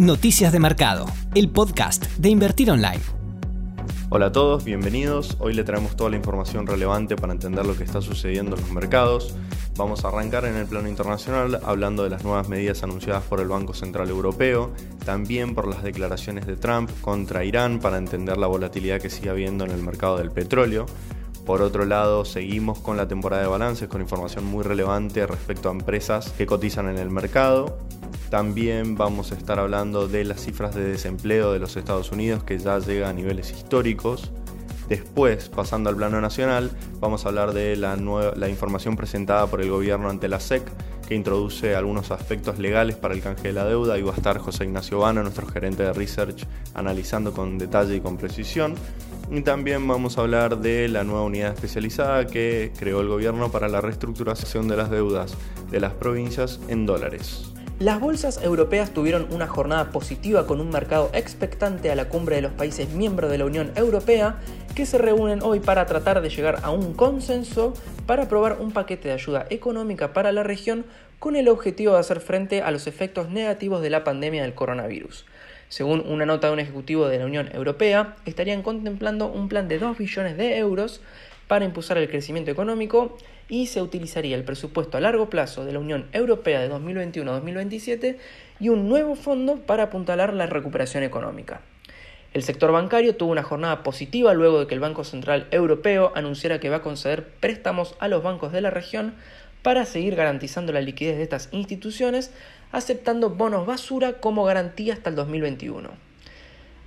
Noticias de Mercado, el podcast de Invertir Online. Hola a todos, bienvenidos. Hoy le traemos toda la información relevante para entender lo que está sucediendo en los mercados. Vamos a arrancar en el plano internacional hablando de las nuevas medidas anunciadas por el Banco Central Europeo, también por las declaraciones de Trump contra Irán para entender la volatilidad que sigue habiendo en el mercado del petróleo. Por otro lado, seguimos con la temporada de balances con información muy relevante respecto a empresas que cotizan en el mercado. También vamos a estar hablando de las cifras de desempleo de los Estados Unidos que ya llega a niveles históricos. Después, pasando al plano nacional, vamos a hablar de la información presentada por el gobierno ante la SEC que introduce algunos aspectos legales para el canje de la deuda y va a estar José Ignacio Bano, nuestro gerente de Research, analizando con detalle y con precisión. Y también vamos a hablar de la nueva unidad especializada que creó el gobierno para la reestructuración de las deudas de las provincias en dólares. Las bolsas europeas tuvieron una jornada positiva con un mercado expectante a la cumbre de los países miembros de la Unión Europea que se reúnen hoy para tratar de llegar a un consenso para aprobar un paquete de ayuda económica para la región con el objetivo de hacer frente a los efectos negativos de la pandemia del coronavirus. Según una nota de un ejecutivo de la Unión Europea, estarían contemplando un plan de 2 billones de euros para impulsar el crecimiento económico y se utilizaría el presupuesto a largo plazo de la Unión Europea de 2021 a 2027 y un nuevo fondo para apuntalar la recuperación económica. El sector bancario tuvo una jornada positiva luego de que el Banco Central Europeo anunciara que va a conceder préstamos a los bancos de la región para seguir garantizando la liquidez de estas instituciones, aceptando bonos basura como garantía hasta el 2021.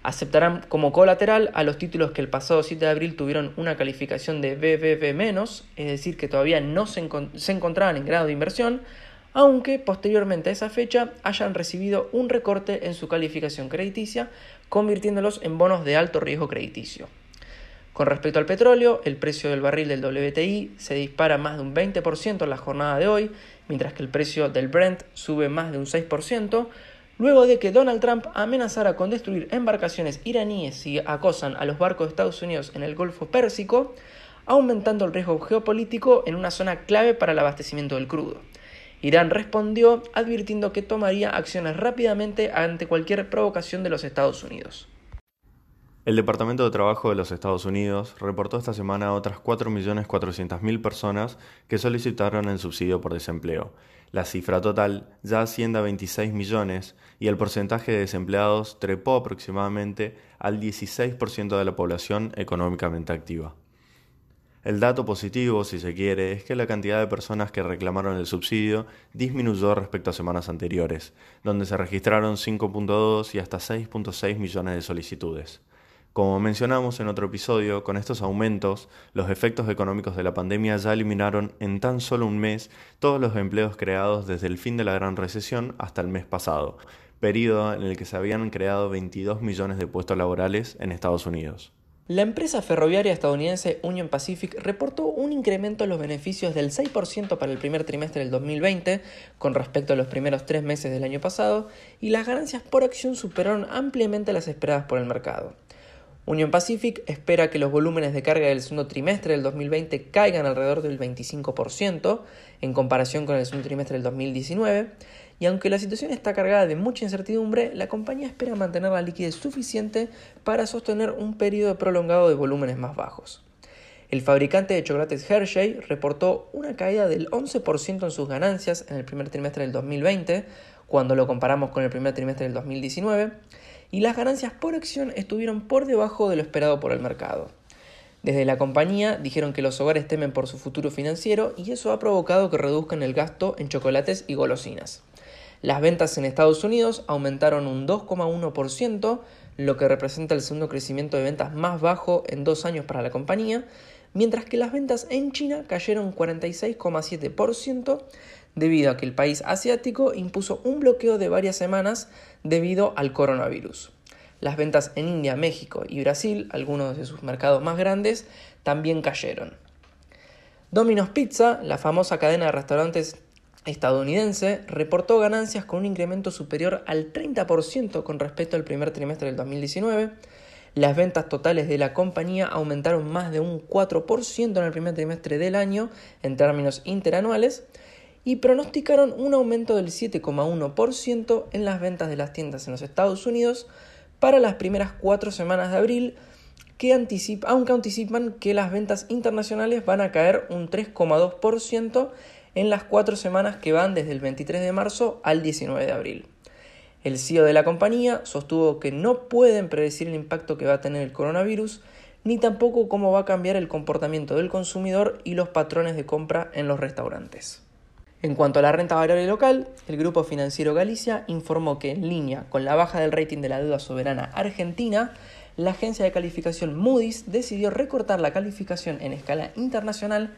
Aceptarán como colateral a los títulos que el pasado 7 de abril tuvieron una calificación de BBB-, es decir, que todavía no se encontraban en grado de inversión, aunque posteriormente a esa fecha hayan recibido un recorte en su calificación crediticia, convirtiéndolos en bonos de alto riesgo crediticio. Con respecto al petróleo, el precio del barril del WTI se dispara más de un 20% en la jornada de hoy, mientras que el precio del Brent sube más de un 6%, luego de que Donald Trump amenazara con destruir embarcaciones iraníes si acosan a los barcos de Estados Unidos en el Golfo Pérsico, aumentando el riesgo geopolítico en una zona clave para el abastecimiento del crudo. Irán respondió advirtiendo que tomaría acciones rápidamente ante cualquier provocación de los Estados Unidos. El Departamento de Trabajo de los Estados Unidos reportó esta semana a otras 4.400.000 personas que solicitaron el subsidio por desempleo. La cifra total ya asciende a 26 millones y el porcentaje de desempleados trepó aproximadamente al 16% de la población económicamente activa. El dato positivo, si se quiere, es que la cantidad de personas que reclamaron el subsidio disminuyó respecto a semanas anteriores, donde se registraron 5.2 y hasta 6.6 millones de solicitudes. Como mencionamos en otro episodio, con estos aumentos, los efectos económicos de la pandemia ya eliminaron en tan solo un mes todos los empleos creados desde el fin de la Gran Recesión hasta el mes pasado, periodo en el que se habían creado 22 millones de puestos laborales en Estados Unidos. La empresa ferroviaria estadounidense Union Pacific reportó un incremento en los beneficios del 6% para el primer trimestre del 2020 con respecto a los primeros 3 meses del año pasado y las ganancias por acción superaron ampliamente las esperadas por el mercado. Union Pacific espera que los volúmenes de carga del segundo trimestre del 2020 caigan alrededor del 25% en comparación con el segundo trimestre del 2019 y aunque la situación está cargada de mucha incertidumbre, la compañía espera mantener la liquidez suficiente para sostener un periodo prolongado de volúmenes más bajos. El fabricante de chocolates Hershey reportó una caída del 11% en sus ganancias en el primer trimestre del 2020 cuando lo comparamos con el primer trimestre del 2019 y las ganancias por acción estuvieron por debajo de lo esperado por el mercado. Desde la compañía dijeron que los hogares temen por su futuro financiero y eso ha provocado que reduzcan el gasto en chocolates y golosinas. Las ventas en Estados Unidos aumentaron un 2,1%, lo que representa el segundo crecimiento de ventas más bajo en 2 años para la compañía, mientras que las ventas en China cayeron 46,7% debido a que el país asiático impuso un bloqueo de varias semanas debido al coronavirus. Las ventas en India, México y Brasil, algunos de sus mercados más grandes, también cayeron. Domino's Pizza, la famosa cadena de restaurantes estadounidense, reportó ganancias con un incremento superior al 30% con respecto al primer trimestre del 2019. Las ventas totales de la compañía aumentaron más de un 4% en el primer trimestre del año en términos interanuales y pronosticaron un aumento del 7,1% en las ventas de las tiendas en los Estados Unidos para las primeras 4 semanas de abril, aunque anticipan que las ventas internacionales van a caer un 3,2% en las 4 semanas que van desde el 23 de marzo al 19 de abril. El CEO de la compañía sostuvo que no pueden predecir el impacto que va a tener el coronavirus, ni tampoco cómo va a cambiar el comportamiento del consumidor y los patrones de compra en los restaurantes. En cuanto a la renta variable local, el Grupo Financiero Galicia informó que, en línea con la baja del rating de la deuda soberana argentina, la agencia de calificación Moody's decidió recortar la calificación en escala internacional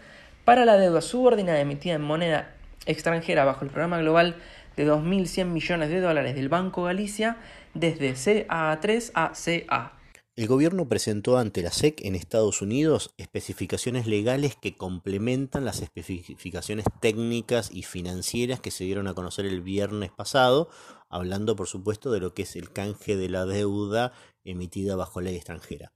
para la deuda subordinada emitida en moneda extranjera bajo el programa global de 2.100 millones de dólares del Banco Galicia desde CAA3 a CA. El gobierno presentó ante la SEC en Estados Unidos especificaciones legales que complementan las especificaciones técnicas y financieras que se dieron a conocer el viernes pasado, hablando por supuesto de lo que es el canje de la deuda emitida bajo ley extranjera.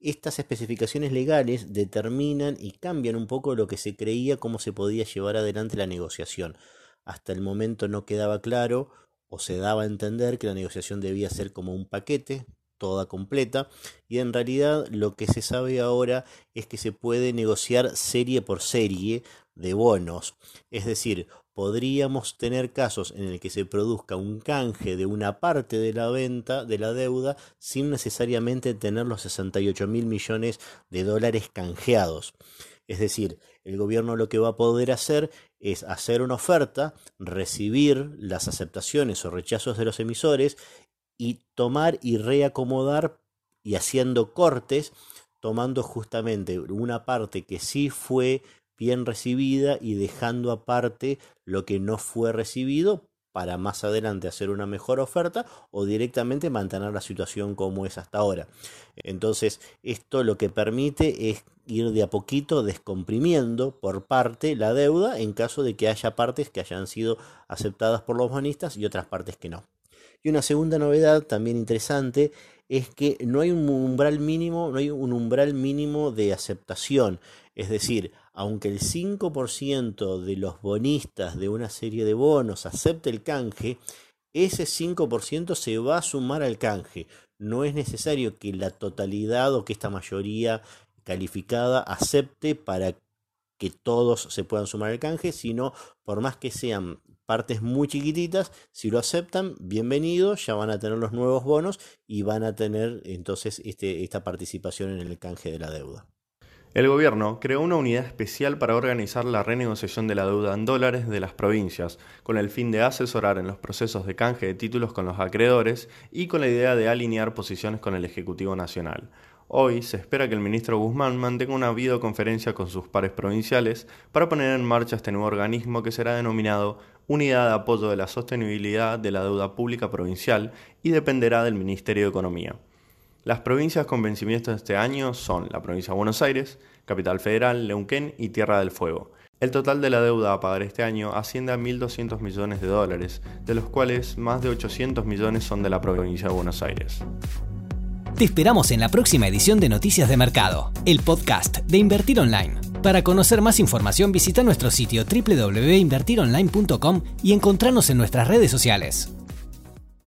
Estas especificaciones legales determinan y cambian un poco lo que se creía cómo se podía llevar adelante la negociación. Hasta el momento no quedaba claro o se daba a entender que la negociación debía ser como un paquete, toda completa, y en realidad lo que se sabe ahora es que se puede negociar serie por serie de bonos, es decir, podríamos tener casos en el que se produzca un canje de una parte de la venta de la deuda sin necesariamente tener los 68 mil millones de dólares canjeados. Es decir, el gobierno lo que va a poder hacer es hacer una oferta, recibir las aceptaciones o rechazos de los emisores y tomar y reacomodar y haciendo cortes, tomando justamente una parte que sí fue bien recibida y dejando aparte lo que no fue recibido para más adelante hacer una mejor oferta o directamente mantener la situación como es hasta ahora. Entonces, esto lo que permite es ir de a poquito descomprimiendo por parte la deuda en caso de que haya partes que hayan sido aceptadas por los bonistas y otras partes que no. Y una segunda novedad también interesante es que no hay un umbral mínimo de aceptación. Es decir, aunque el 5% de los bonistas de una serie de bonos acepte el canje, ese 5% se va a sumar al canje. No es necesario que la totalidad o que esta mayoría calificada acepte para que todos se puedan sumar al canje, sino por más que sean partes muy chiquititas, si lo aceptan, bienvenido, ya van a tener los nuevos bonos y van a tener entonces esta participación en el canje de la deuda. El gobierno creó una unidad especial para organizar la renegociación de la deuda en dólares de las provincias, con el fin de asesorar en los procesos de canje de títulos con los acreedores y con la idea de alinear posiciones con el Ejecutivo Nacional. Hoy se espera que el ministro Guzmán mantenga una videoconferencia con sus pares provinciales para poner en marcha este nuevo organismo que será denominado Unidad de Apoyo de la Sostenibilidad de la Deuda Pública Provincial y dependerá del Ministerio de Economía. Las provincias con vencimiento de este año son la Provincia de Buenos Aires, Capital Federal, Neuquén y Tierra del Fuego. El total de la deuda a pagar este año asciende a 1.200 millones de dólares, de los cuales más de 800 millones son de la Provincia de Buenos Aires. Te esperamos en la próxima edición de Noticias de Mercado, el podcast de Invertir Online. Para conocer más información, visita nuestro sitio www.invertironline.com y encontrarnos en nuestras redes sociales.